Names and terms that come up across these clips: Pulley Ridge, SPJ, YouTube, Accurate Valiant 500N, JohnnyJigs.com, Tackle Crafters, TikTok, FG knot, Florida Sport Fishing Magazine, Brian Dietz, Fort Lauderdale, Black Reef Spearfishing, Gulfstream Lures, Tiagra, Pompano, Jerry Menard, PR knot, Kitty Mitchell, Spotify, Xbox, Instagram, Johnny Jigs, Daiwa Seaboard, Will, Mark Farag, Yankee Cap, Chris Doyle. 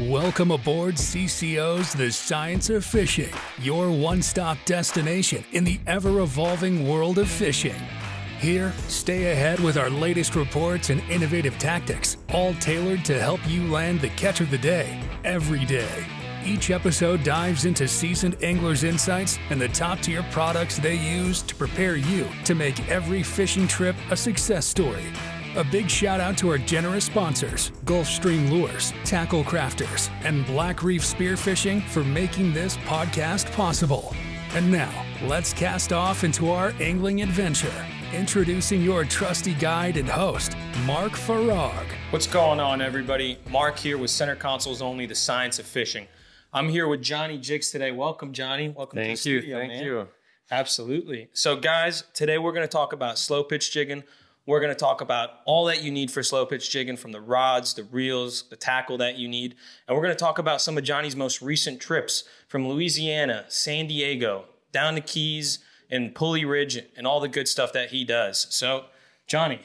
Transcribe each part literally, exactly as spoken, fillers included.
Welcome aboard C C O's The Science of Fishing, your one-stop destination in the ever-evolving world of fishing. Here, stay ahead with our latest reports and innovative tactics, all tailored to help you land the catch of the day, every day. Each episode dives into seasoned anglers' insights and the top-tier products they use to prepare you to make every fishing trip a success story. A big shout out to our generous sponsors, Gulfstream Lures, Tackle Crafters, and Black Reef Spearfishing for making this podcast possible. And now, let's cast off into our angling adventure. Introducing your trusty guide and host, Mark Farag. What's going on, everybody? Mark here with Center Consoles Only, The Science of Fishing. I'm here with Johnny Jigs today. Welcome, Johnny. Welcome Thank to the studio, Thank you. Thank you. Absolutely. So, guys, today we're going to talk about slow pitch jigging. We're going to talk about all that you need for slow pitch jigging, from the rods, the reels, the tackle that you need. And we're going to talk about some of Johnny's most recent trips from Louisiana, San Diego, down to Keys and Pulley Ridge and all the good stuff that he does. So, Johnny,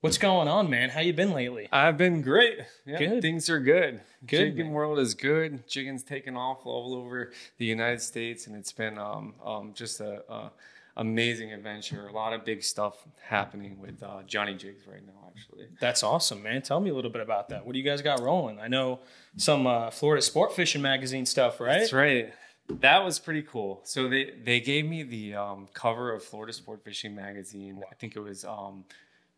what's going on, man? How you been lately? I've been great. Yeah, good. Things are good. Good. Jigging world is good. Jigging's taken off all over the United States, and it's been um, um, just a... a amazing adventure. A lot of big stuff happening with uh, Johnny Jigs right now, actually. That's awesome, man. Tell me a little bit about that. What do you guys got rolling? I know some uh, Florida Sport Fishing Magazine stuff, right? That's right. That was pretty cool. So they, they gave me the um, cover of Florida Sport Fishing Magazine. I think it was um,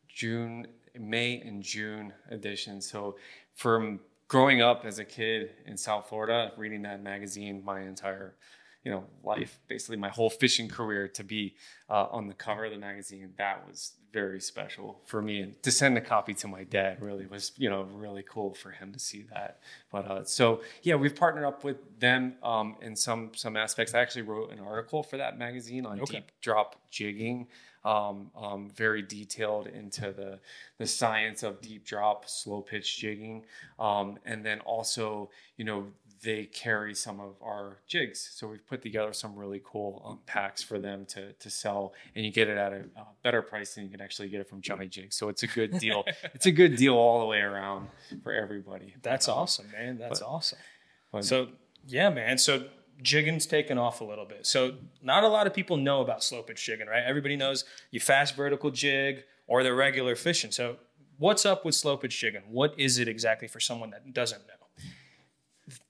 June, May and June edition. So from growing up as a kid in South Florida, reading that magazine my entire you know, life, basically my whole fishing career, to be uh, on the cover of the magazine. That was very special for me. And to send a copy to my dad really was, you know, really cool for him to see that. But uh, so, yeah, we've partnered up with them um, in some some aspects. I actually wrote an article for that magazine on okay. deep drop jigging, um, um, very detailed into the, the science of deep drop, slow pitch jigging. Um, and then also, you know, they carry some of our jigs. So we've put together some really cool um, packs for them to to sell, and you get it at a uh, better price than you can actually get it from Johnny Jigs. So it's a good deal. It's a good deal all the way around for everybody. That's um, awesome, man. That's but, awesome. But, so, yeah, man. So jigging's taken off a little bit. So not a lot of people know about slow pitch jigging, right? Everybody knows you fast vertical jig or the regular fishing. So what's up with slow pitch jigging? What is it exactly for someone that doesn't know?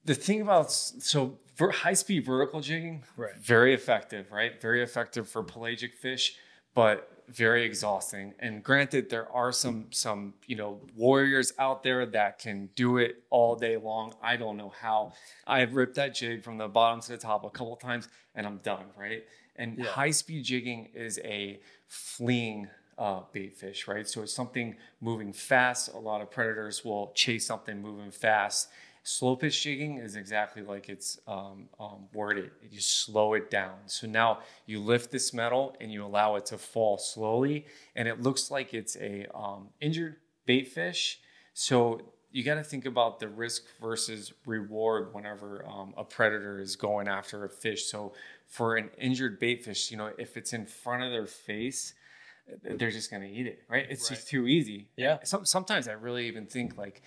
The thing about, so ver- high-speed vertical jigging, right. very effective, right? Very effective for pelagic fish, but very exhausting. And granted, there are some, some, you know, warriors out there that can do it all day long. I don't know how. I've ripped that jig from the bottom to the top a couple of times, and I'm done, right? And yeah. high-speed jigging is a fleeing Uh, bait fish, right? So it's something moving fast. A lot of predators will chase something moving fast. Slow pitch jigging is exactly like it's um, um, worded. You slow it down. So now you lift this metal and you allow it to fall slowly, and it looks like it's a um, injured bait fish. So you got to think about the risk versus reward whenever um, a predator is going after a fish. So for an injured bait fish, you know, if it's in front of their face, they're just going to eat it, right? It's right. just too easy. Yeah. Some, sometimes I really even think like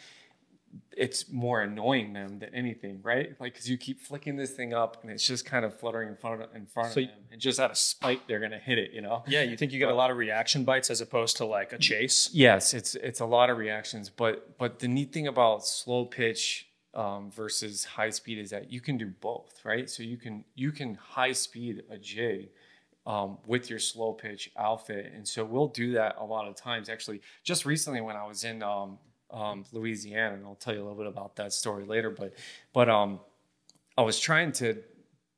it's more annoying them than anything, right? Like, because you keep flicking this thing up and it's just kind of fluttering in front of, in front so of them. And just out of spite, they're going to hit it, you know? Yeah, you think you get but, a lot of reaction bites as opposed to like a chase? Yes, it's it's a lot of reactions. But, but the neat thing about slow pitch um, versus high speed is that you can do both, right? So you can you can high speed a jig Um, with your slow pitch outfit. And so we'll do that a lot of times. Actually, just recently when I was in um, um, Louisiana, and I'll tell you a little bit about that story later, but but um, I was trying to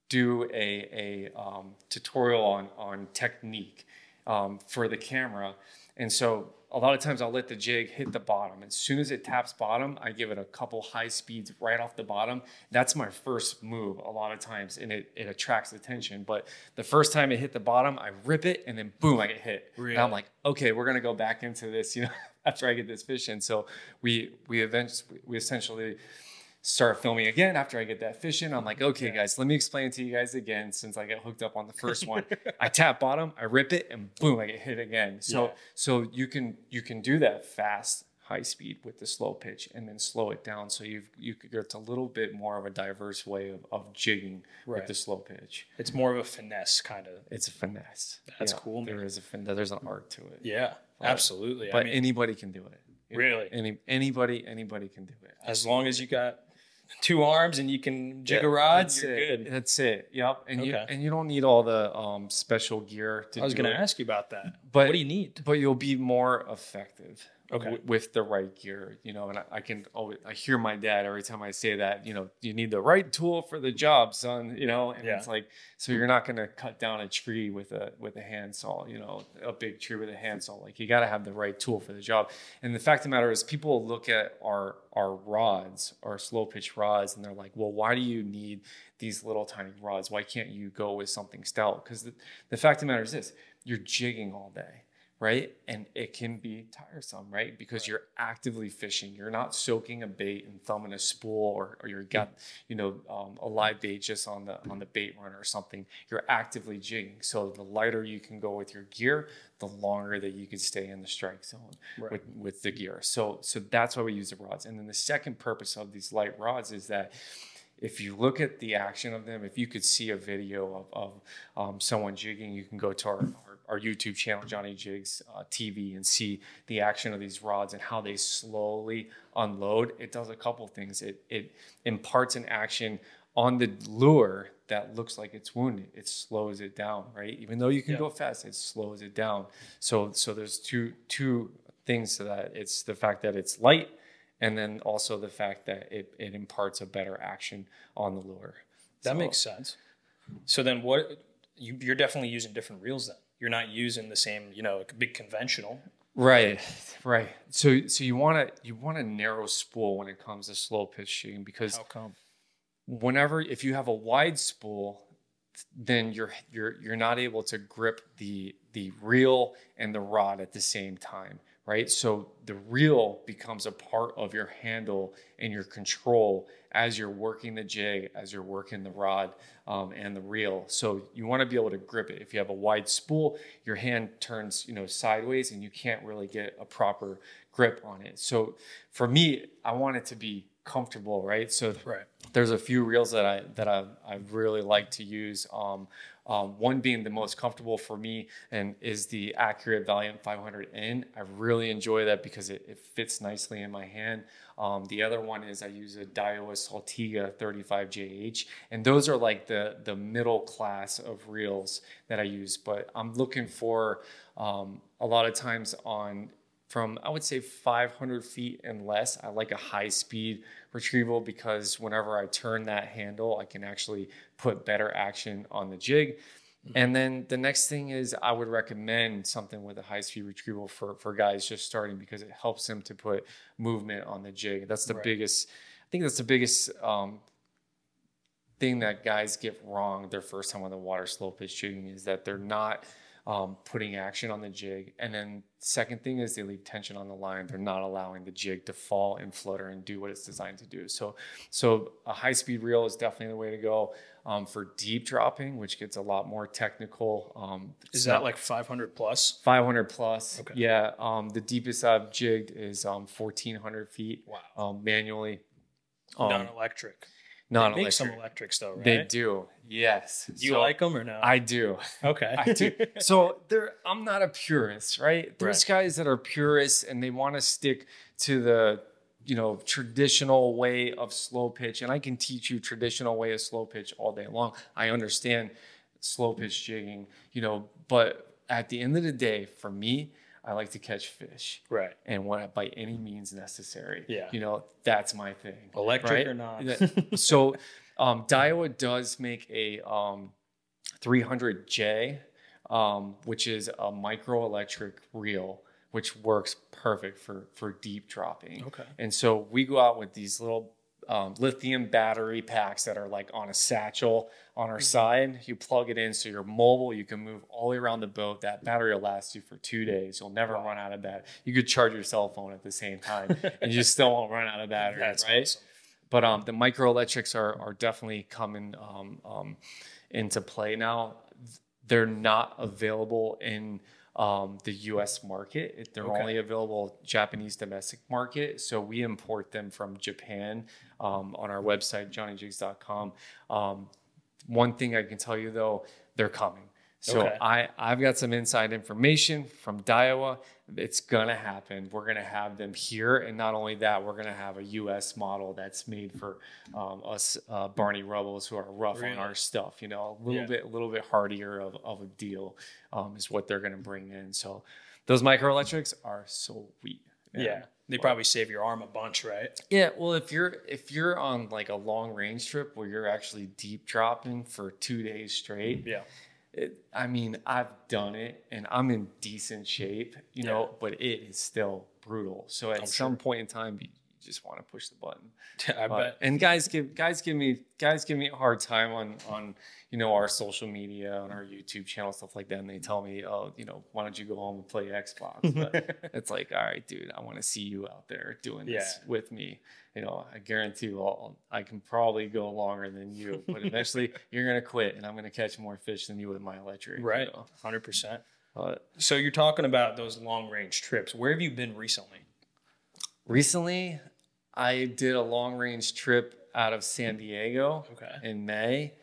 do a, a um, tutorial on, on technique um, for the camera. And so a lot of times I'll let the jig hit the bottom. As soon as it taps bottom, I give it a couple high speeds right off the bottom. That's my first move a lot of times, and it, it attracts attention. But the first time it hit the bottom, I rip it, and then boom, I get hit. Really? And I'm like, okay, we're going to go back into this, you know, after I get this fish in. So we we eventually, we essentially start filming again after I get that fish in. I'm like, okay, guys, let me explain to you guys again, since I got hooked up on the first one. I tap bottom, I rip it, and boom, I get hit again. So yeah. so you can you can do that fast high speed with the slow pitch and then slow it down. So you've, you could get a little bit more of a diverse way of, of jigging right. with the slow pitch. It's more of a finesse kind of. It's a finesse. That's yeah, cool, man. There is a fin- there's an art to it. Yeah, but, absolutely. But I mean, anybody can do it. You really? Know, any Anybody, anybody can do it. As absolutely. long as you got two arms and you can jig a rod, yeah, you're it. good. That's it. Yep. And, okay. you, and you don't need all the um, special gear to do I was going to ask you about that. But, what do you need? But you'll be more effective. Okay. W- with the right gear, you know, and I, I can always, I hear my dad every time I say that, you know, you need the right tool for the job, son, you know, and yeah. it's like, so you're not going to cut down a tree with a, with a handsaw, you know, a big tree with a handsaw, like you got to have the right tool for the job. And the fact of the matter is people look at our, our rods, our slow pitch rods, and they're like, well, why do you need these little tiny rods? Why can't you go with something stout? Cause the, the fact of the matter is this, you're jigging all day. Right. And it can be tiresome, right? Because right. you're actively fishing. You're not soaking a bait and thumbing a spool or, or you've got, you know, um, a live bait just on the on the bait runner or something. You're actively jigging. So the lighter you can go with your gear, the longer that you can stay in the strike zone right. with, with the gear. So so that's why we use the rods. And then the second purpose of these light rods is that if you look at the action of them, if you could see a video of, of um, someone jigging, you can go to our, our, our YouTube channel, Johnny Jigs uh, T V, and see the action of these rods and how they slowly unload. It does a couple things. It it imparts an action on the lure that looks like it's wounded. It slows it down, right? Even though you can yeah. go fast, it slows it down. So so there's two two things to that. It's the fact that it's light, and then also the fact that it, it imparts a better action on the lure. That so. makes sense. So then what, you, you're definitely using different reels then. You're not using the same, you know, big conventional. Right, right. So so you want to you want a narrow spool when it comes to slow pitch jigging because how come? Whenever, if you have a wide spool, then you're you're you're not able to grip the the reel and the rod at the same time. Right. So the reel becomes a part of your handle and your control as you're working the jig, as you're working the rod um, and the reel. So you want to be able to grip it. If you have a wide spool, your hand turns, you know, sideways and you can't really get a proper grip on it. So for me, I want it to be comfortable. Right. So right. there's a few reels that I that I, I really like to use. Um, Um, one being the most comfortable for me and is the Accurate Valiant five hundred N. I really enjoy that because it, it fits nicely in my hand. Um, the other one is I use a Daiwa Saltiga thirty-five J H. And those are like the, the middle class of reels that I use. But I'm looking for um, a lot of times on from, I would say, five hundred feet and less. I like a high-speed retrieval because whenever I turn that handle, I can actually put better action on the jig. And then the next thing is I would recommend something with a high-speed retrieval for, for guys just starting because it helps them to put movement on the jig. That's the right. biggest – I think that's the biggest um, thing that guys get wrong their first time on the water slow pitch jigging is that they're not – Um, putting action on the jig. And then second thing is they leave tension on the line. They're not allowing the jig to fall and flutter and do what it's designed to do. So so a high-speed reel is definitely the way to go um, for deep dropping, which gets a lot more technical. Um, is that like five hundred plus? five hundred plus, okay. yeah. Um, the deepest I've jigged is um, fourteen hundred feet wow. um, manually. Um, Non-electric. Non-electric. They make some electrics though, right? They do. Yes. Do you so, like them or no? I do. Okay. I do. So there, I'm not a purist, right? There's right. guys that are purists and they want to stick to the, you know, traditional way of slow pitch. And I can teach you traditional way of slow pitch all day long. I understand slow pitch jigging, you know, but at the end of the day, for me, I like to catch fish. Right. And what by any means necessary. Yeah. You know, that's my thing. Electric right? or not. So um, Daiwa does make a um, three hundred J, um, which is a microelectric reel, which works perfect for, for deep dropping. Okay. And so we go out with these little Um, lithium battery packs that are like on a satchel on our side. You plug it in so you're mobile. You can move all the way around the boat. That battery will last you for two days. You'll never wow. run out of battery. You could charge your cell phone at the same time and you still won't run out of battery. That's right. Awesome. But um, the microelectrics are are definitely coming um, um, into play now. They're not available in um, the U S market. They're okay. only available Japanese domestic market. So we import them from Japan um, on our website, Johnny Jigs dot com. Um, one thing I can tell you, though, they're coming. So okay. I, I've got some inside information from Daiwa. It's going to happen. We're going to have them here. And not only that, we're going to have a U S model that's made for um, us uh, Barney Rubbles who are rough really? on our stuff. You know, a little yeah. bit a little bit hardier of, of a deal um, is what they're going to bring in. So those microelectrics are sweet. Yeah. yeah. They probably save your arm a bunch, right? Yeah. Well, if you're if you're on like a long range trip where you're actually deep dropping for two days straight. Yeah. It, I mean, I've done it and I'm in decent shape, you yeah. know, but it is still brutal. So at I'm some sure. point in time, you just want to push the button. I uh, bet. And guys give guys give me guys give me a hard time on on you know our social media, on our YouTube channel, stuff like that. And they tell me, oh, you know, why don't you go home and play Xbox? But it's like, all right, dude, I want to see you out there doing yeah. this with me. You know, I guarantee you I'll, I can probably go longer than you, but eventually you're going to quit and I'm going to catch more fish than you with my electric. Right. You know? one hundred percent. Uh, so you're talking about those long range trips. Where have you been recently? Recently, I did a long range trip out of San Diego okay. in May.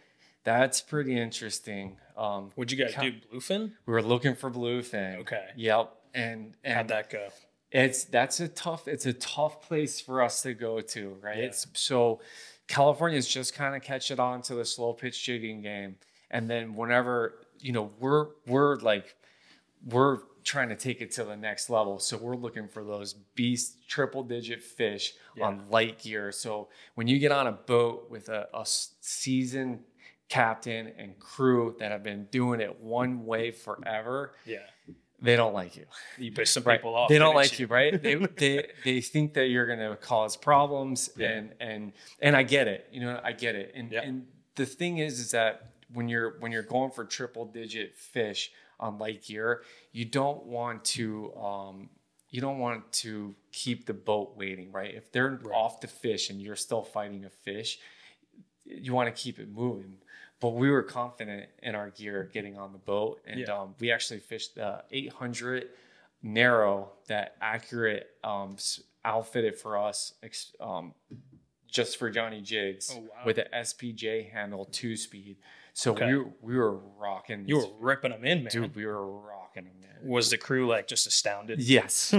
That's pretty interesting. Um, What'd you guys do? Bluefin? We were looking for bluefin. Okay. Yep. And, and how'd that go? It's that's a tough it's a tough place for us to go to, right? Yeah. It's, so California's just kind of catching on to the slow pitch jigging game, and then whenever you know we're we're like we're trying to take it to the next level, so we're looking for those beast triple digit fish yeah. on light gear. So when you get on a boat with a, a seasoned captain and crew that have been doing it one way forever, yeah. they don't like you. You piss some people right. off. They don't like you, you right? They, they they think that you're going to cause problems, yeah. and and and I get it. You know, I get it. And yeah. and the thing is, is that when you're when you're going for triple digit fish on light gear, you don't want to um, you don't want to keep the boat waiting, right? If they're right. off the fish and you're still fighting a fish, you want to keep it moving. But we were confident in our gear getting on the boat, and yeah. um, we actually fished uh, eight hundred narrow that Accurate um, outfitted for us um, just for Johnny Jigs oh, wow. with an S P J handle two speed. So okay. we were, we were rocking. You were ripping them in, man. Dude, we were rocking them in. Was the crew like just astounded? Yes,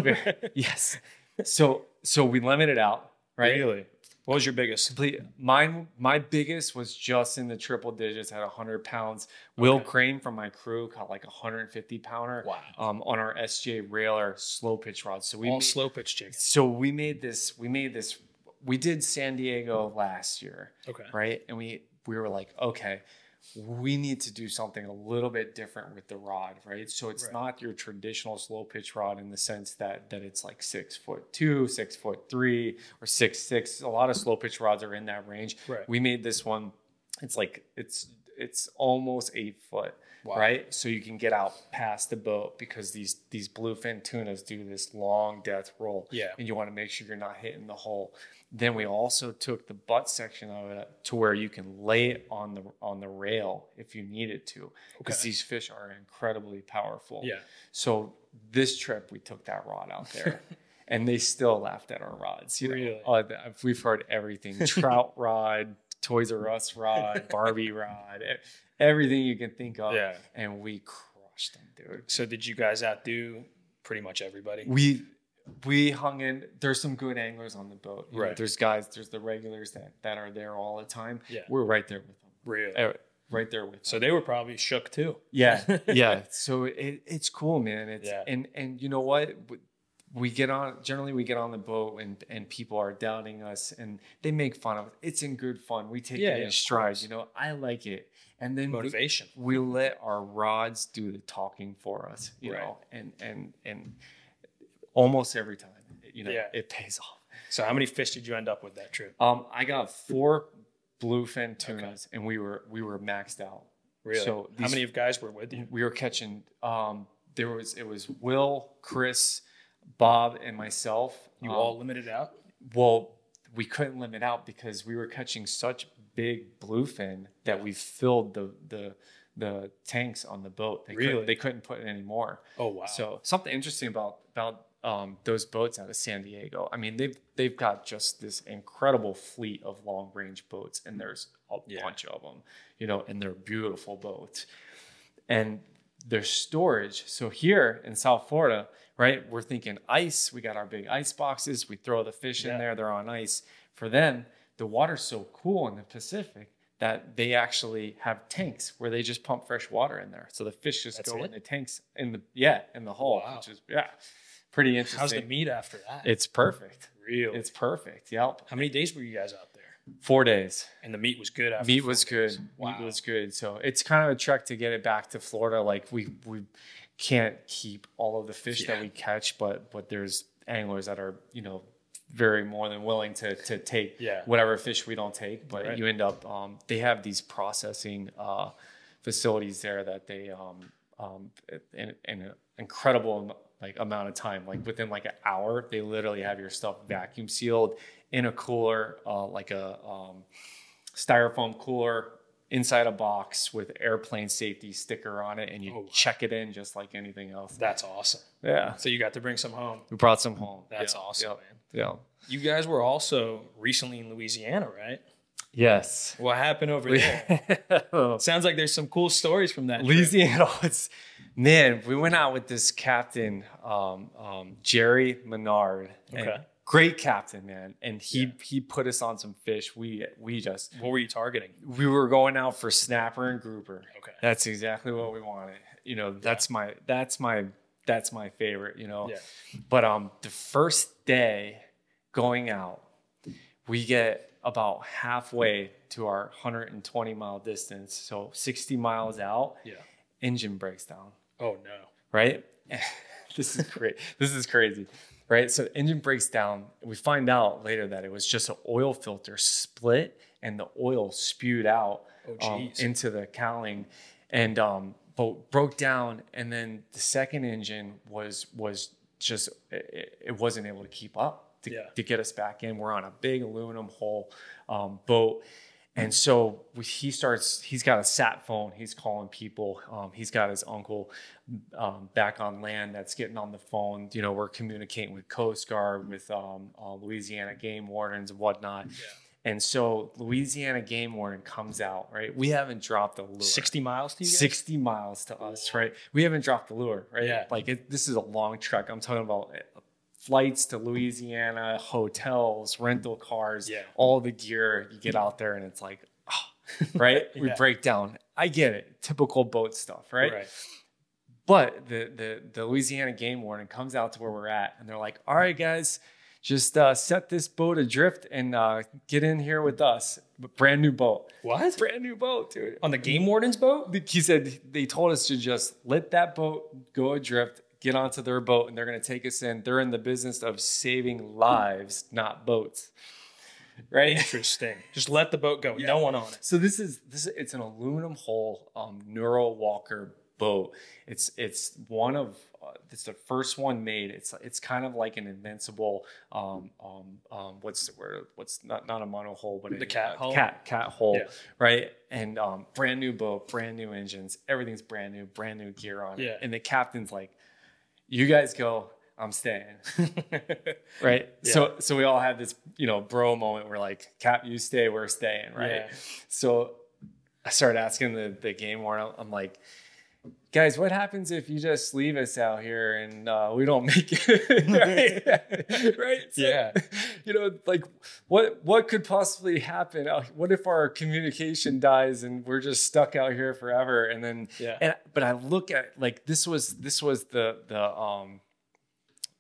yes. So so we limited out, right? Really. What was your biggest? Complete. Mine, my biggest was just in the triple digits at one hundred pounds. Will okay. Crane from my crew caught like a one hundred fifty pounder wow. um, on our S J Railer slow pitch rod. So we all made, slow pitch jigging. So we made this. We made this. We did San Diego last year, okay, right? And we we were like, okay, we need to do something a little bit different with the rod, right? So it's right. not your traditional slow pitch rod in the sense that that it's like six foot two, six foot three, or six six. A lot of slow pitch rods are in that range. Right. We made this one. It's like it's it's almost eight foot, wow. right? So you can get out past the boat because these these bluefin tunas do this long death roll, yeah. and you want to make sure you're not hitting the hull. Then we also took the butt section of it to where you can lay it on the on the rail if you needed to, because okay. these fish are incredibly powerful. Yeah. So this trip we took that rod out there, and they still laughed at our rods. You really? Know, uh, we've heard everything: trout rod, Toys R Us rod, Barbie rod, everything you can think of. Yeah. And we crushed them, dude. So did you guys outdo pretty much everybody? We. We hung in. There's some good anglers on the boat. You right. know, there's guys. There's the regulars that, that are there all the time. Yeah. We're right there with them. Really. Right there with them. So they were probably shook too. Yeah. Yeah. So it, it's cool, man. It's yeah. and and you know what? We get on. Generally, we get on the boat and and people are doubting us and they make fun of us. It's in good fun. We take yeah, it in yeah, stride. You know, I like it. And then motivation. We, we let our rods do the talking for us. You right. know, and and and. Almost every time, you know, yeah. it pays off. So how many fish did you end up with that trip? Um, I got four bluefin tunas, okay. and we were we were maxed out. Really? So these, how many of guys were with you? We were catching. Um, there was it was Will, Chris, Bob, and myself. You um, all limited out? Well, we couldn't limit out because we were catching such big bluefin that we filled the the the tanks on the boat. They, really? couldn't, they couldn't put in any more. Oh, wow. So something interesting about, about um, those boats out of San Diego. I mean, they've, they've got just this incredible fleet of long range boats, and there's a yeah. bunch of them, you know, and they're beautiful boats. And their storage. So here in South Florida, right, we're thinking ice. We got our big ice boxes. We throw the fish yeah. in there. They're on ice. For them, the water's so cool in the Pacific that they actually have tanks where they just pump fresh water in there. So the fish just That's go it? in the tanks in the, yeah, in the hull, wow. which is, yeah, pretty interesting. How's the meat after that? It's perfect. Really? It's perfect. Yep. How many days were you guys out there? Four days. And the meat was good. After meat was good. Wow. Meat was good. So it's kind of a trek to get it back to Florida. Like we, we can't keep all of the fish yeah. that we catch, but, but there's anglers that are, you know, very more than willing to to take yeah. whatever fish we don't take, but right. you end up um they have these processing uh facilities there that they um um in, in an incredible like amount of time, like within like an hour they literally have your stuff vacuum sealed in a cooler, uh like a um styrofoam cooler inside a box with airplane safety sticker on it, and you oh, wow. check it in just like anything else. That's awesome. Yeah. So you got to bring some home. We brought some home. That's yeah. awesome, yeah. man. Yeah. You guys were also recently in Louisiana, right? Yes. What happened over there? oh. Sounds like there's some cool stories from that trip. Louisiana. It's, man, we went out with this captain, um, um, Jerry Menard. Okay. And great captain, man. And he, yeah. he put us on some fish. We, we just, what were you targeting? We were going out for snapper and grouper. Okay. That's exactly what we wanted. You know, that's yeah. my, that's my, that's my favorite, you know, yeah. but, um, the first day going out, we get about halfway to our one hundred twenty mile distance. So sixty miles out, yeah. engine breaks down. Oh no. Right. This is great. This is crazy. Right. So the engine breaks down. We find out later that it was just an oil filter split and the oil spewed out oh, um, into the cowling and, um, boat broke down. And then the second engine was, was just, it, it wasn't able to keep up to, yeah. to get us back in. We're on a big aluminum hull, um, boat. And so we, he starts, he's got a sat phone. He's calling people. Um, he's got his uncle, um, back on land that's getting on the phone. You know, we're communicating with Coast Guard, with, um, uh, Louisiana game wardens and whatnot. Yeah. And so Louisiana game warden comes out, right? We haven't dropped a lure. sixty miles to you guys? sixty miles to us, right? We haven't dropped a lure, right? Yeah. Like it, this is a long trek. I'm talking about flights to Louisiana, hotels, rental cars, yeah. all the gear. You get out there and it's like, oh, right? yeah. We break down. I get it. Typical boat stuff, right? Right. But the, the, the Louisiana game warden comes out to where we're at and they're like, all right, guys. Just uh, set this boat adrift and uh, get in here with us. Brand new boat. What? Brand new boat, dude. On the game warden's boat? He said they told us to just let that boat go adrift, get onto their boat, and they're going to take us in. They're in the business of saving lives, not boats. Right? Interesting. Just let the boat go. Yeah. No one on it. So this is, this is, it's an aluminum hull um, Neural Walker boat. It's, it's one of... it's the first one made. It's it's kind of like an invincible um um um what's the word what's not not a mono hull but the a, cat, uh, hull? cat cat hull yeah. right and um brand new boat, brand new engines, everything's brand new, brand new gear on it yeah. and the captain's like, you guys go, I'm staying. right yeah. so so we all have this, you know, bro moment. We're like, cap, you stay, we're staying, right yeah. So I started asking the the game warden, I'm like, guys, what happens if you just leave us out here and uh, we don't make it? right? right? So, yeah. You know, like what what could possibly happen? What if our communication dies and we're just stuck out here forever? And then, yeah. and but I look at like this was this was the the um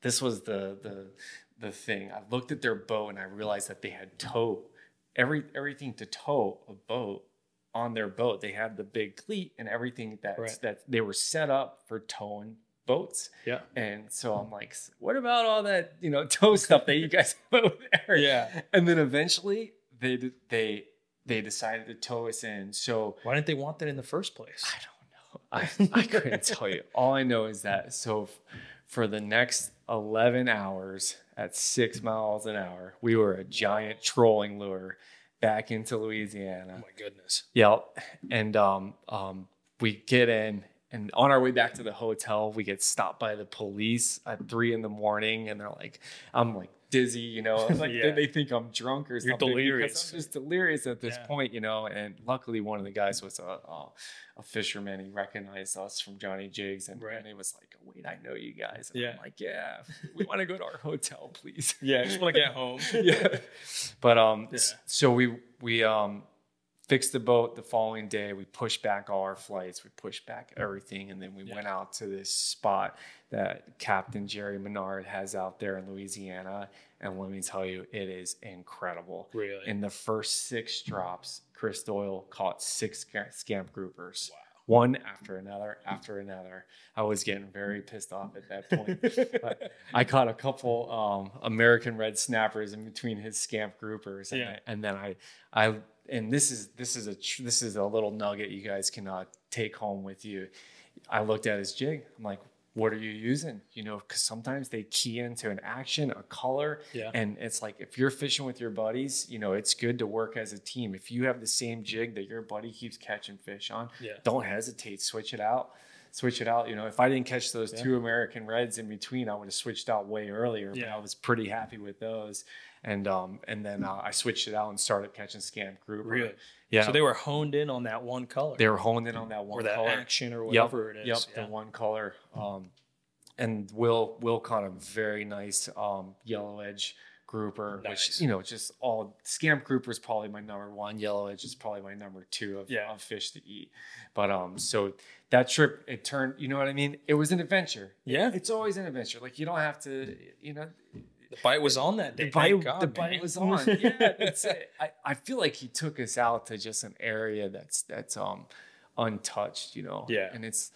this was the the the thing. I looked at their boat and I realized that they had tow every everything to tow a boat. On their boat, they had the big cleat and everything that's right. that they were set up for towing boats. Yeah. And so I'm like, what about all that, you know, tow stuff that you guys have over there? Yeah. And then eventually they they they decided to tow us in. So why didn't they want that in the first place? I don't know. I, I couldn't tell you. All I know is that so f- for the next eleven hours at six miles an hour, we were a giant trolling lure. Back into Louisiana. Oh my goodness. Yep. And um um we get in, and on our way back to the hotel, we get stopped by the police at three in the morning. And they're like, I'm like dizzy, you know, like yeah. they think I'm drunk or something. You're delirious. I'm just delirious at this yeah. point, you know. And luckily one of the guys was a, a, a fisherman. He recognized us from Johnny Jigs. And, right. and he was like, wait, I know you guys. And yeah. I'm like, yeah, we want to go to our hotel, please. Yeah, I just want to get home. yeah. But um, yeah. so we, we, um, fixed the boat the following day. We pushed back all our flights. We pushed back everything. And then we yeah. went out to this spot that Captain Jerry Menard has out there in Louisiana. And let me tell you, it is incredible. Really? In the first six drops, Chris Doyle caught six scamp groupers. Wow. One after another, after another. I was getting very pissed off at that point. But I caught a couple um, American red snappers in between his scamp groupers. And, yeah. I, and then I... I And this is this is a tr- this is a little nugget you guys cannot take home with you. I looked at his jig. I'm like, what are you using? You know, because sometimes they key into an action, a color, yeah. and it's like if you're fishing with your buddies, you know, it's good to work as a team. If you have the same jig that your buddy keeps catching fish on, yeah. don't hesitate. Switch it out. Switch it out. You know, if I didn't catch those yeah. two American reds in between, I would have switched out way earlier. Yeah. But I was pretty happy with those. And um and then uh, I switched it out and started catching scamp grouper. Really? Yeah. So they were honed in on that one color. They were honed in on that one or that color. Action or whatever yep. it is. Yep, yeah. the one color. Um, and Will Will caught a very nice um, yellow edge grouper, nice. Which, you know, just all scamp grouper is probably my number one. Yellow edge is probably my number two of, yeah. of fish to eat. But um, so that trip, it turned, you know what I mean? It was an adventure. Yeah. It's always an adventure. Like, you don't have to, you know. The bite was on that day. The bite, God, the bite was on. Yeah, that's it. I, I feel like he took us out to just an area that's that's um untouched, you know. Yeah. And it's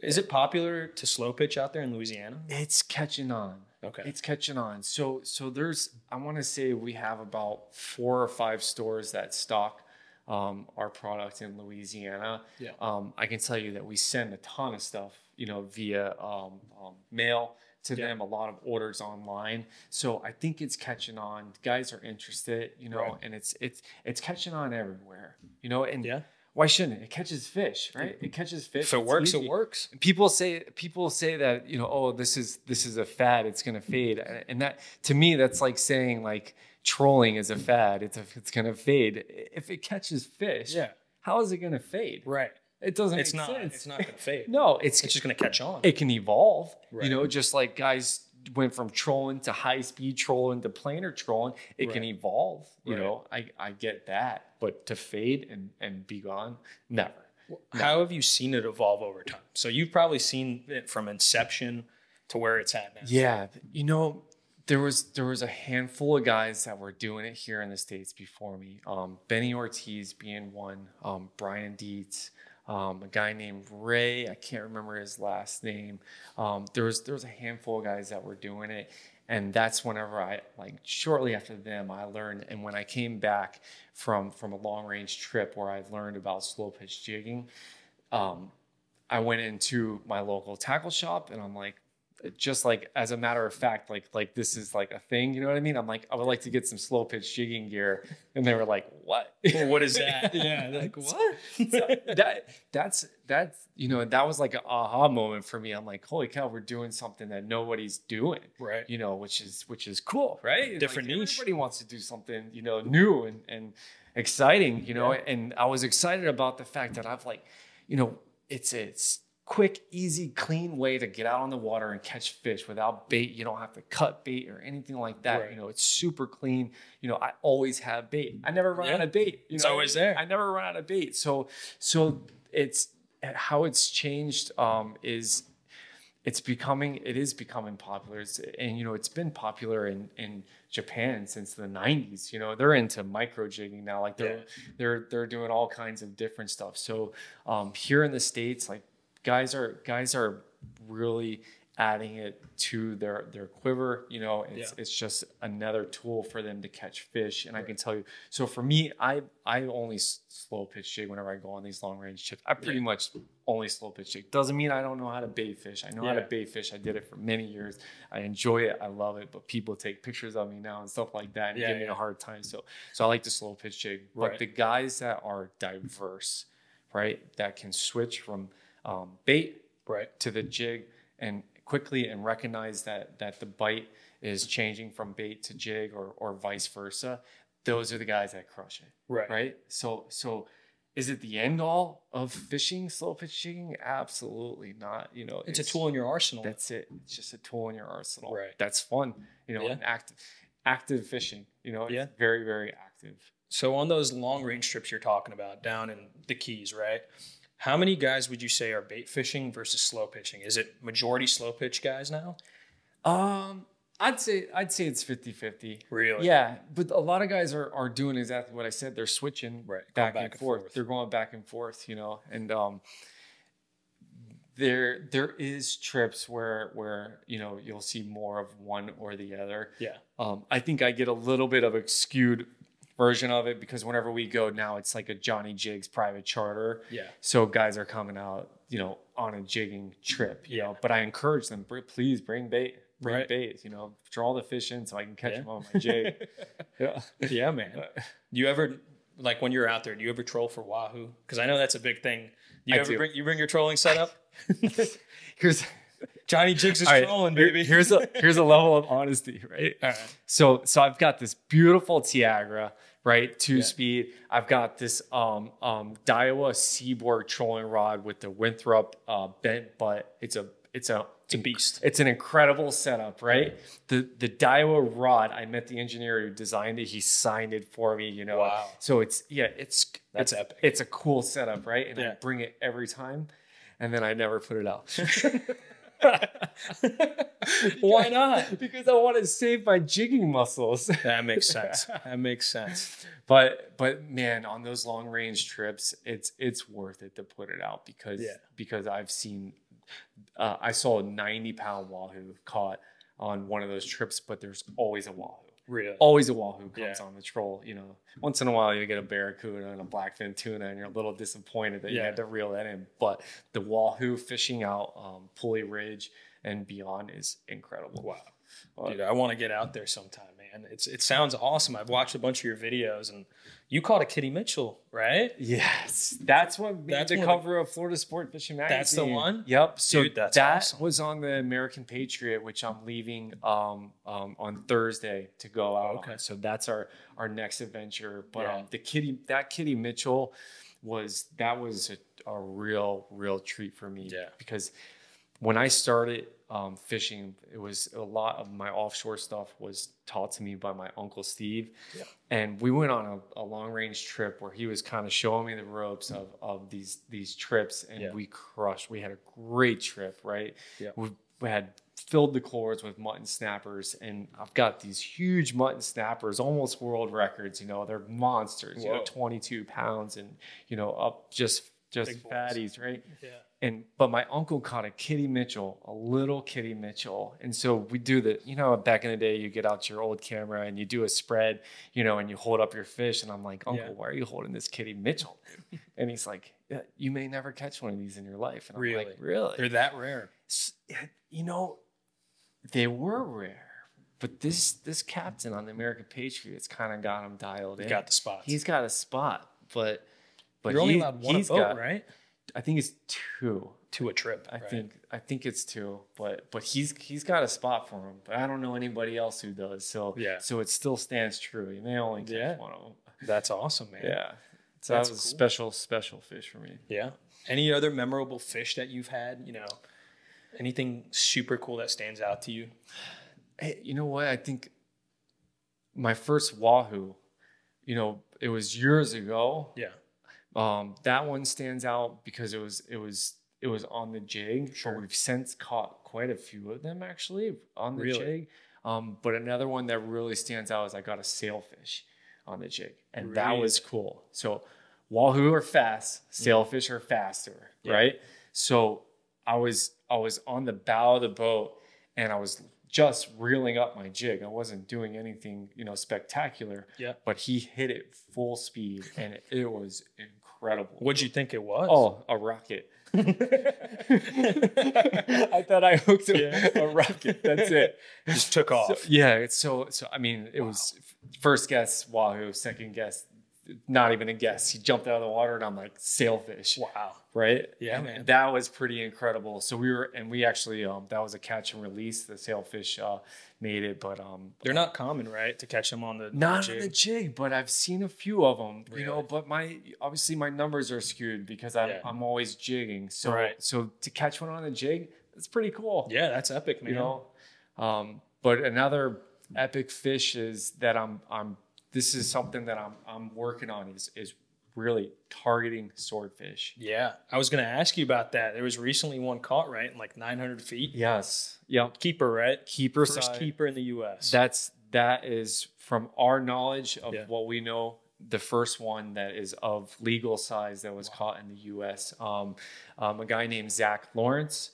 is it popular to slow pitch out there in Louisiana? It's catching on. Okay. It's catching on. So so there's I want to say we have about four or five stores that stock um our product in Louisiana. Yeah. Um, I can tell you that we send a ton of stuff, you know, via um, um mail. To yeah. them, a lot of orders online, so I think it's catching on. Guys are interested, you know, right. and it's it's it's catching on everywhere, you know. And yeah. why shouldn't it? It catches fish, right? It catches fish. If it it's works, easy. It works. People say people say that, you know, oh, this is this is a fad. It's gonna fade, and that to me, that's like saying like trolling is a fad. It's a, it's gonna fade. If it catches fish, yeah. how is it gonna fade? Right. It doesn't it's make not, sense. It's not going to fade. No, it's, it's just going to catch on. It can evolve. Right. You know, just like guys went from trolling to high-speed trolling to planer trolling. It right. can evolve. You right. know, I, I get that. But to fade and, and be gone, never. Well, never. How have you seen it evolve over time? So you've probably seen it from inception to where it's at now. Yeah. You know, there was there was a handful of guys that were doing it here in the States before me. Um, Benny Ortiz being one. Um, Brian Dietz. Um, a guy named Ray, I can't remember his last name. Um, there was there was a handful of guys that were doing it, and that's whenever I like shortly after them I learned. And when I came back from from a long range trip where I learned about slow pitch jigging, um, I went into my local tackle shop and I'm like, just like as a matter of fact, like like this is like a thing, you know what I mean? I'm like, I would like to get some slow pitch jigging gear, and they were like, what? Well, what is that? yeah, they're like what? so that that's that's you know that was like an aha moment for me. I'm like, holy cow, we're doing something that nobody's doing, right? You know, which is which is cool, right? Different like, niche. Everybody wants to do something, you know, new and and exciting, you know. Yeah. And I was excited about the fact that I've like, you know, it's it's. quick, easy, clean way to get out on the water and catch fish without bait. You don't have to cut bait or anything like that. Right. You know, it's super clean. You know, I always have bait. I never run yeah. out of bait. You know, it's always there. I never run out of bait. So, so it's how it's changed um, is it's becoming, it is becoming popular. It's, and, you know, it's been popular in, in Japan since the nineties. You know, they're into micro jigging now. Like they're, yeah. they're, they're doing all kinds of different stuff. So um, here in the States, like, Guys are guys are really adding it to their, their quiver. You know, it's yeah. it's just another tool for them to catch fish. And right. I can tell you, so for me, I I only slow pitch jig whenever I go on these long range trips. I pretty yeah. much only slow pitch jig. Doesn't mean I don't know how to bait fish. I know yeah. how to bait fish. I did it for many years. I enjoy it. I love it. But people take pictures of me now and stuff like that and yeah, give yeah. me a hard time. So so I like to slow pitch jig. But right. the guys that are diverse. right, that can switch from um, bait right. to the jig and quickly and recognize that that the bite is changing from bait to jig or or vice versa. Those are the guys that crush it. Right. Right. So so is it the end all of fishing, slow pitch jigging? Absolutely not. You know, it's, it's a tool in your arsenal. That's it. It's just a tool in your arsenal. Right. That's fun. You know, yeah. and active active fishing. You know, it's yeah. very, very active. So on those long range trips you're talking about down in the Keys, right? How many guys would you say are bait fishing versus slow pitching? Is it majority slow pitch guys now? Um, I'd say I'd say it's fifty-fifty. Really? Yeah, but a lot of guys are, are doing exactly what I said. They're switching right. back, back and, and forth. forth. They're going back and forth, you know. And um, there there is trips where where you know you'll see more of one or the other. Yeah. Um, I think I get a little bit of a skewed version of it because whenever we go now, it's like a Johnny Jigs private charter. Yeah. So guys are coming out, you know, on a jigging trip. You yeah. know, but I encourage them, please bring bait, bring right. bait. You know, draw the fish in so I can catch yeah. them on my jig. yeah. yeah, man. You ever like when you're out there? Do you ever troll for wahoo? Because I know that's a big thing. Do you I ever do. bring you bring your trolling setup? Here's Johnny Jigs is right. trolling, baby. Here's a here's a level of honesty, right? All right. So so I've got this beautiful Tiagra. Right, two yeah. speed. I've got this um, um, Daiwa Seaboard trolling rod with the Winthrop uh, bent butt. It's a it's a it's a beast. It's an incredible setup, right? Yeah. The the Daiwa rod. I met the engineer who designed it. He signed it for me. You know, wow. so it's yeah, it's that's it's, epic. It's a cool setup, right? And yeah. I bring it every time, and then I never put it out. Why not? Because I want to save my jigging muscles. That makes sense. That makes sense. But but man, on those long range trips, it's it's worth it to put it out because yeah. because I've seen uh, I saw a ninety pound wahoo caught on one of those trips, but there's always a wahoo. Really? Always a wahoo comes yeah. on the troll. You know, once in a while you get a barracuda and a blackfin tuna, and you're a little disappointed that yeah. you had to reel that in. But the wahoo fishing out um, Pulley Ridge and beyond is incredible. Wow, well, dude, I want to get out there sometime, man. It's it sounds awesome. I've watched a bunch of your videos, and you caught a Kitty Mitchell, right? Yes, that's what made that's the cover of, the, of Florida Sport Fishing Magazine. That's the one. Yep. So dude, that's that awesome. was on the American Patriot, which I'm leaving um, um, on Thursday to go out. Okay. On. So that's our our next adventure. But yeah. um, the Kitty that Kitty Mitchell was that was a, a real real treat for me yeah. because when I started um, fishing, it was a lot of my offshore stuff was taught to me by my uncle Steve. Yeah. And we went on a, a long range trip where he was kind of showing me the ropes of, of these, these trips and yeah. we crushed. We had a great trip, right? Yeah. We, we had filled the cords with mutton snappers and I've got these huge mutton snappers, almost world records, you know, they're monsters, Whoa. you know, twenty-two pounds and, you know, up just, just Big fatties, boys. right? Yeah. And but my uncle caught a Kitty Mitchell, a little Kitty Mitchell. And so we do the, you know, back in the day, you get out your old camera and you do a spread, you know, and you hold up your fish. And I'm like, Uncle, yeah. why are you holding this Kitty Mitchell? And he's like, yeah, you may never catch one of these in your life. And I'm really? like, really? They're that rare. You know, they were rare. But this this captain on the American Patriots kind of got him dialed he in. He got the spot. He's got a spot. But, but you're he, only allowed one a boat, got, right? I think it's two to a trip. I right? think I think it's two, but but he's he's got a spot for him. But I don't know anybody else who does. So yeah. so it still stands true. You may only catch yeah. one of them. That's awesome, man. Yeah, so That's that was cool. a special special fish for me. Yeah. Any other memorable fish that you've had? You know, anything super cool that stands out to you? Hey, you know what? I think my first wahoo. You know, it was years ago. Yeah. Um, that one stands out because it was it was it was on the jig. Sure. But we've since caught quite a few of them actually on the really? jig. Um, but another one that really stands out is I got a sailfish on the jig, and really? that was cool. So wahoo are fast, sailfish are faster, yeah. right? So I was I was on the bow of the boat, and I was just reeling up my jig. I wasn't doing anything, you know, spectacular. Yeah. But he hit it full speed, and it, it was incredible. Incredible. What'd you think it was? Oh, a rocket. I thought I hooked it yeah. a rocket. That's it. Just took off. So, yeah. It's so, so, I mean, it wow. was first guess, wahoo. Second guess, not even a guess. He jumped out of the water and I'm like, sailfish. Wow. Right? Yeah, man. That was pretty incredible. So we were, and we actually, um, that was a catch and release. The sailfish uh, made it, but. Um, They're not common, right? To catch them on the Not the jig. on the jig, but I've seen a few of them, really? you know, but my, obviously my numbers are skewed because I'm, yeah. I'm always jigging. So, right. so to catch one on a jig, that's pretty cool. Yeah, that's epic, man. You know? Um, but another epic fish is that I'm, I'm, this is something that I'm I'm working on is is really targeting swordfish. Yeah, I was going to ask you about that. There was recently one caught, right, in like nine hundred feet. Yes. Yep. Keeper, right? Keeper First side. keeper in the U S. That's that is from our knowledge of yeah. what we know, the first one that is of legal size that was wow. caught in the U S. Um, um, a guy named Zach Lawrence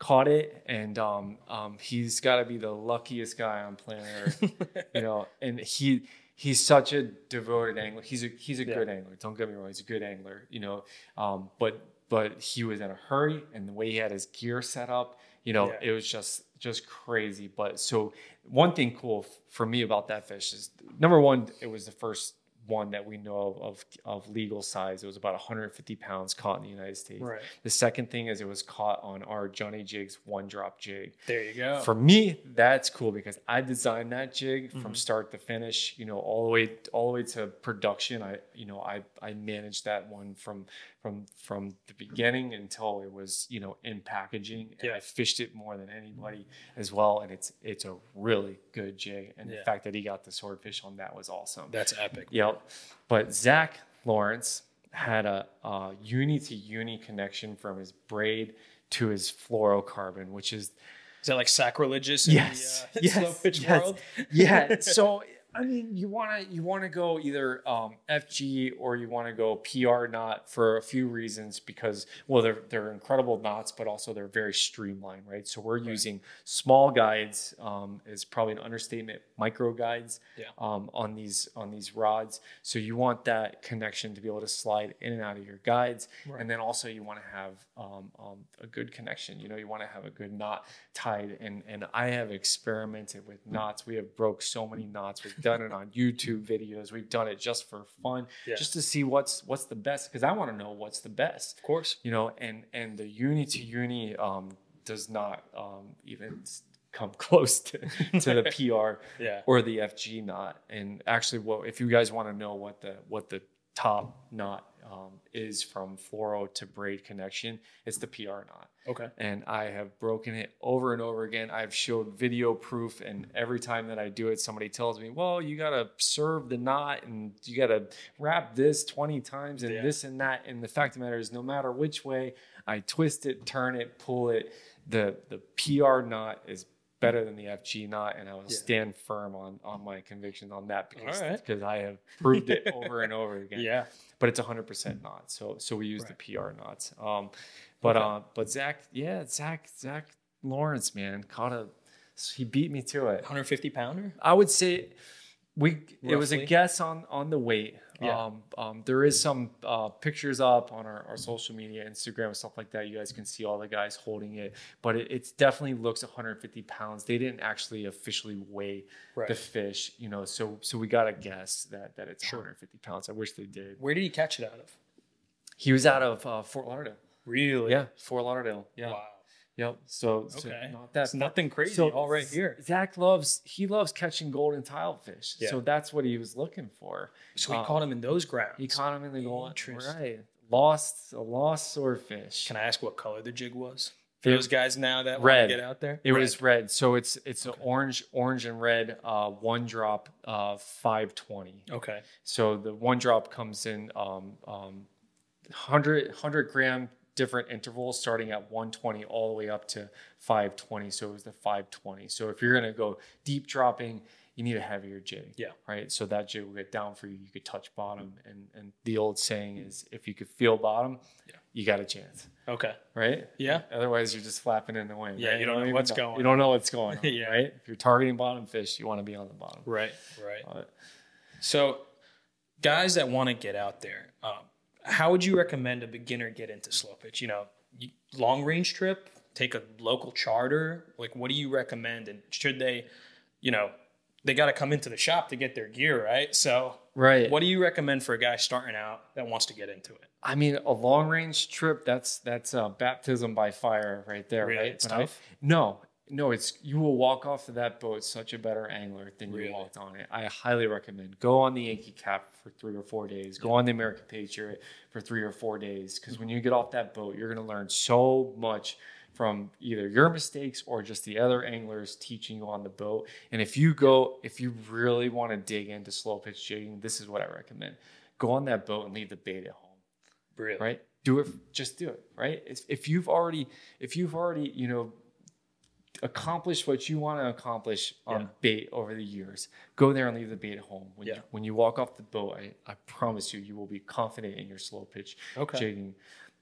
caught it, and um, um, he's got to be the luckiest guy on planet Earth, you know, and he. He's such a devoted angler. He's a he's a yeah. good angler. Don't get me wrong. He's a good angler, you know. Um, but but he was in a hurry, and the way he had his gear set up, you know, yeah. it was just just crazy. But so one thing cool f- for me about that fish is number one, it was the first one that we know of, of of legal size. It was about one hundred fifty pounds caught in the United States. Right. The second thing is it was caught on our Johnny Jigs one drop jig. There you go. For me, that's cool because I designed that jig mm-hmm. from start to finish, you know, all the way all the way to production. I you know, I I managed that one from from from the beginning until it was, you know, in packaging. And yeah. I fished it more than anybody as well, and it's it's a really good jig. And yeah. the fact that he got the swordfish on that was awesome. That's epic. Yeah. But Zach Lawrence had a, a uni-to-uni connection from his braid to his fluorocarbon, which is... Is that like sacrilegious yes, in the uh, yes, slow pitch yes, world? Yeah. So, I mean, you want to you want to go either um, F G or you want to go P R knot for a few reasons because, well, they're, they're incredible knots, but also they're very streamlined, right? So we're right. using small guides um, is probably an understatement, micro guides yeah. um, on these on these rods. So you want that connection to be able to slide in and out of your guides. Right. And then also you want to have um, um, a good connection. You know, you want to have a good knot tied. And, and I have experimented with knots. We have broke so many knots with done it on YouTube videos. We've done it just for fun, yeah. just to see what's what's the best, because I want to know what's the best. Of course. You know, and and the uni to uni um, does not um, even come close to, to the P R yeah. or the F G knot. And actually, well, if you guys want to know what the what the top knot um, is from fluoro to braid connection, it's the P R knot. Okay. And I have broken it over and over again. I've showed video proof, and every time that I do it, somebody tells me, well, you got to serve the knot and you got to wrap this twenty times and yeah. this and that. And the fact of the matter is, no matter which way I twist it, turn it, pull it, the, the P R knot is better than the F G knot, and I will yeah. stand firm on on my convictions on that because because right. I have proved it over and over again. Yeah, but it's one hundred percent knot. So so we use right. the P R knots. Um, but okay. uh, but Zach, yeah, Zach Zach Lawrence, man, caught a he beat me to it. one hundred fifty pounder. I would say we Roughly. It was a guess on on the weight. Yeah. Um, um, there is some uh, pictures up on our, our social media, Instagram and stuff like that. You guys can see all the guys holding it, but it it's definitely looks one hundred fifty pounds. They didn't actually officially weigh right. the fish, you know, so so we got to guess that that it's sure. one hundred fifty pounds. I wish they did. Where did he catch it out of? He was out of uh, Fort Lauderdale. Really? Yeah, Fort Lauderdale. Yeah. Wow. Yep. So, okay. so not that it's nothing crazy. So all right here. Zach loves he loves catching golden tilefish. Yeah. So that's what he was looking for. So he um, caught him in those grounds. He caught him in the golden. Right. Lost a lost swordfish. Can I ask what color the jig was? For those guys now that red. Want to get out there? It red. was red. So it's it's okay. an orange, orange and red uh, one drop uh, five twenty. Okay. So the one drop comes in um um one hundred gram. Different intervals starting at one twenty all the way up to five twenty. So it was the five twenty. So if you're going to go deep dropping, you need a heavier jig. Yeah. Right. So that jig will get down for you. You could touch bottom. And and the old saying is if you could feel bottom, yeah. you got a chance. Okay. Right. Yeah. Otherwise you're just flapping in the wind. Yeah. Right? You don't you know what's know. going on. You don't know what's going on. yeah. Right. If you're targeting bottom fish, you want to be on the bottom. Right. Right. Uh, so guys that want to get out there, um, how would you recommend a beginner get into slow pitch? You know, long range trip, take a local charter. Like, what do you recommend? And should they, you know, they got to come into the shop to get their gear, right? So Right. What do you recommend for a guy starting out that wants to get into it? I mean, a long range trip, that's that's uh, baptism by fire right there. Really? Right? It's when tough? I, no, no, it's you will walk off of that boat such a better angler than really? you walked on it. I highly recommend go on the Yankee Cap for three or four days. Go yeah. on the American Patriot for three or four days. Because mm-hmm. when you get off that boat, you're going to learn so much from either your mistakes or just the other anglers teaching you on the boat. And if you go, if you really want to dig into slow pitch jigging, this is what I recommend. Go on that boat and leave the bait at home. Really? Right? Do it. Just do it. Right? If, if you've already, if you've already, you know, accomplished what you want to accomplish on yeah. bait over the years, go there and leave the bait at home. When, yeah. you, when you walk off the boat, I, I promise you, you will be confident in your slow pitch okay. jigging.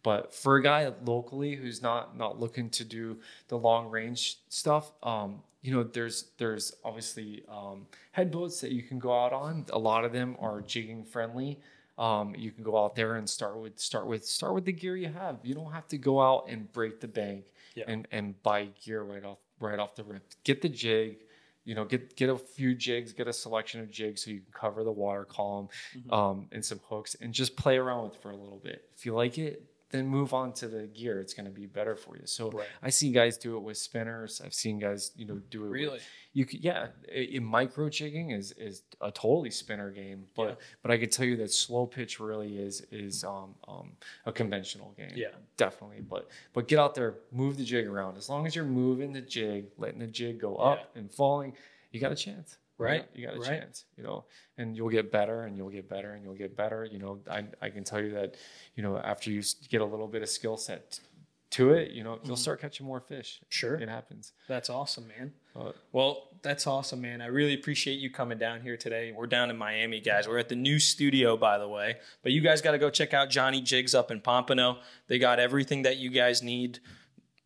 But for a guy locally who's not not looking to do the long range stuff, um, you know, there's there's obviously um, head boats that you can go out on. A lot of them are jigging friendly. Um, you can go out there and start with start with start with the gear you have. You don't have to go out and break the bank yeah. and, and buy gear right off right off the rip. Get the jig. You know, get get a few jigs, get a selection of jigs so you can cover the water column mm-hmm. um, and some hooks, and just play around with it for a little bit. If you like it, then move on to the gear. It's going to be better for you. So right. I see guys do it with spinners. I've seen guys, you know, do it. Really? With, you could, yeah. In micro jigging is, is a totally spinner game, but, yeah. but I could tell you that slow pitch really is, is, um, um, a conventional game. Yeah, definitely. But, but get out there, move the jig around. As long as you're moving the jig, letting the jig go up yeah. and falling, you got a chance. Right. You got a right. chance, you know, and you'll get better and you'll get better and you'll get better. You know, I I can tell you that, you know, after you get a little bit of skill set to it, you know, you'll start catching more fish. Sure. It happens. That's awesome, man. Uh, well, that's awesome, man. I really appreciate you coming down here today. We're down in Miami, guys. We're at the new studio, by the way, but you guys got to go check out Johnny Jigs up in Pompano. They got everything that you guys need.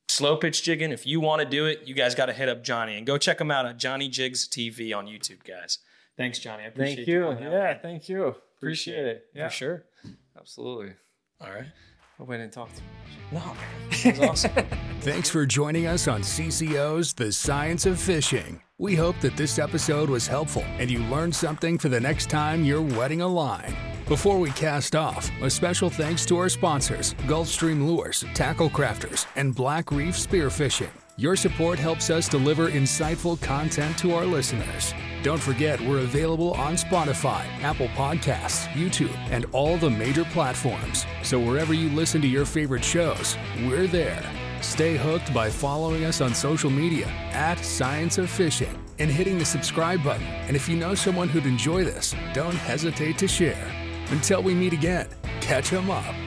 Slow pitch jigging, if you want to do it, you guys got to hit up Johnny. And go check him out on Johnny Jigs T V on YouTube, guys. Thanks, Johnny. I appreciate thank you. you yeah, out. thank you. Appreciate, appreciate it. Yeah. For sure. Absolutely. All right. I went and talked to him. No, it was awesome. Thanks for joining us on C C O's The Science of Fishing. We hope that this episode was helpful and you learned something for the next time you're wetting a line. Before we cast off, a special thanks to our sponsors, Gulfstream Lures, Tackle Crafters, and Black Reef Spearfishing. Your support helps us deliver insightful content to our listeners. Don't forget, we're available on Spotify, Apple Podcasts, YouTube, and all the major platforms. So wherever you listen to your favorite shows, we're there. Stay hooked by following us on social media at Science of Fishing and hitting the subscribe button. And if you know someone who'd enjoy this, don't hesitate to share. Until we meet again, catch 'em up.